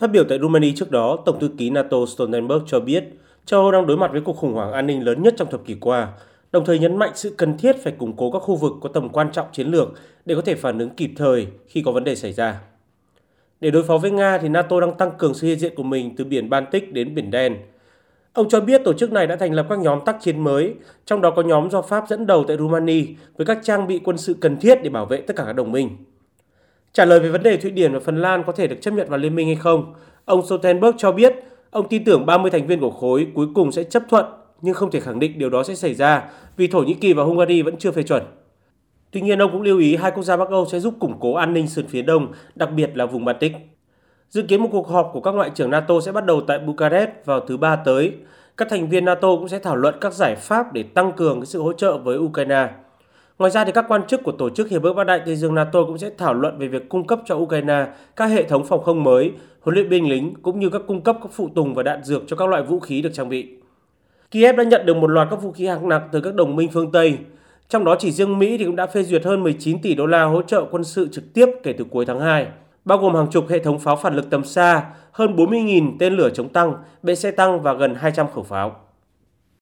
Phát biểu tại Romania trước đó, Tổng thư ký NATO Stoltenberg cho biết châu Âu đang đối mặt với cuộc khủng hoảng an ninh lớn nhất trong thập kỷ qua, đồng thời nhấn mạnh sự cần thiết phải củng cố các khu vực có tầm quan trọng chiến lược để có thể phản ứng kịp thời khi có vấn đề xảy ra. Để đối phó với Nga, thì NATO đang tăng cường sự hiện diện của mình từ biển Baltic đến biển Đen. Ông cho biết tổ chức này đã thành lập các nhóm tác chiến mới, trong đó có nhóm do Pháp dẫn đầu tại Romania với các trang bị quân sự cần thiết để bảo vệ tất cả các đồng minh. Trả lời về vấn đề Thụy Điển và Phần Lan có thể được chấp nhận vào liên minh hay không, ông Stoltenberg cho biết ông tin tưởng 30 thành viên của khối cuối cùng sẽ chấp thuận, nhưng không thể khẳng định điều đó sẽ xảy ra vì Thổ Nhĩ Kỳ và Hungary vẫn chưa phê chuẩn. Tuy nhiên, ông cũng lưu ý hai quốc gia Bắc Âu sẽ giúp củng cố an ninh sườn phía đông, đặc biệt là vùng Baltic. Dự kiến một cuộc họp của các ngoại trưởng NATO sẽ bắt đầu tại Bucharest vào thứ Ba tới. Các thành viên NATO cũng sẽ thảo luận các giải pháp để tăng cường sự hỗ trợ với Ukraine. Ngoài ra, thì các quan chức của Tổ chức Hiệp ước Bắc Đại Tây Dương NATO cũng sẽ thảo luận về việc cung cấp cho Ukraine các hệ thống phòng không mới, huấn luyện binh lính cũng như cung cấp các phụ tùng và đạn dược cho các loại vũ khí được trang bị. Kiev đã nhận được một loạt các vũ khí hạng nặng từ các đồng minh phương Tây, trong đó chỉ riêng Mỹ thì cũng đã phê duyệt hơn 19 tỷ đô la hỗ trợ quân sự trực tiếp kể từ cuối tháng 2, bao gồm hàng chục hệ thống pháo phản lực tầm xa, hơn 40.000 tên lửa chống tăng, bệ xe tăng và gần 200 khẩu pháo.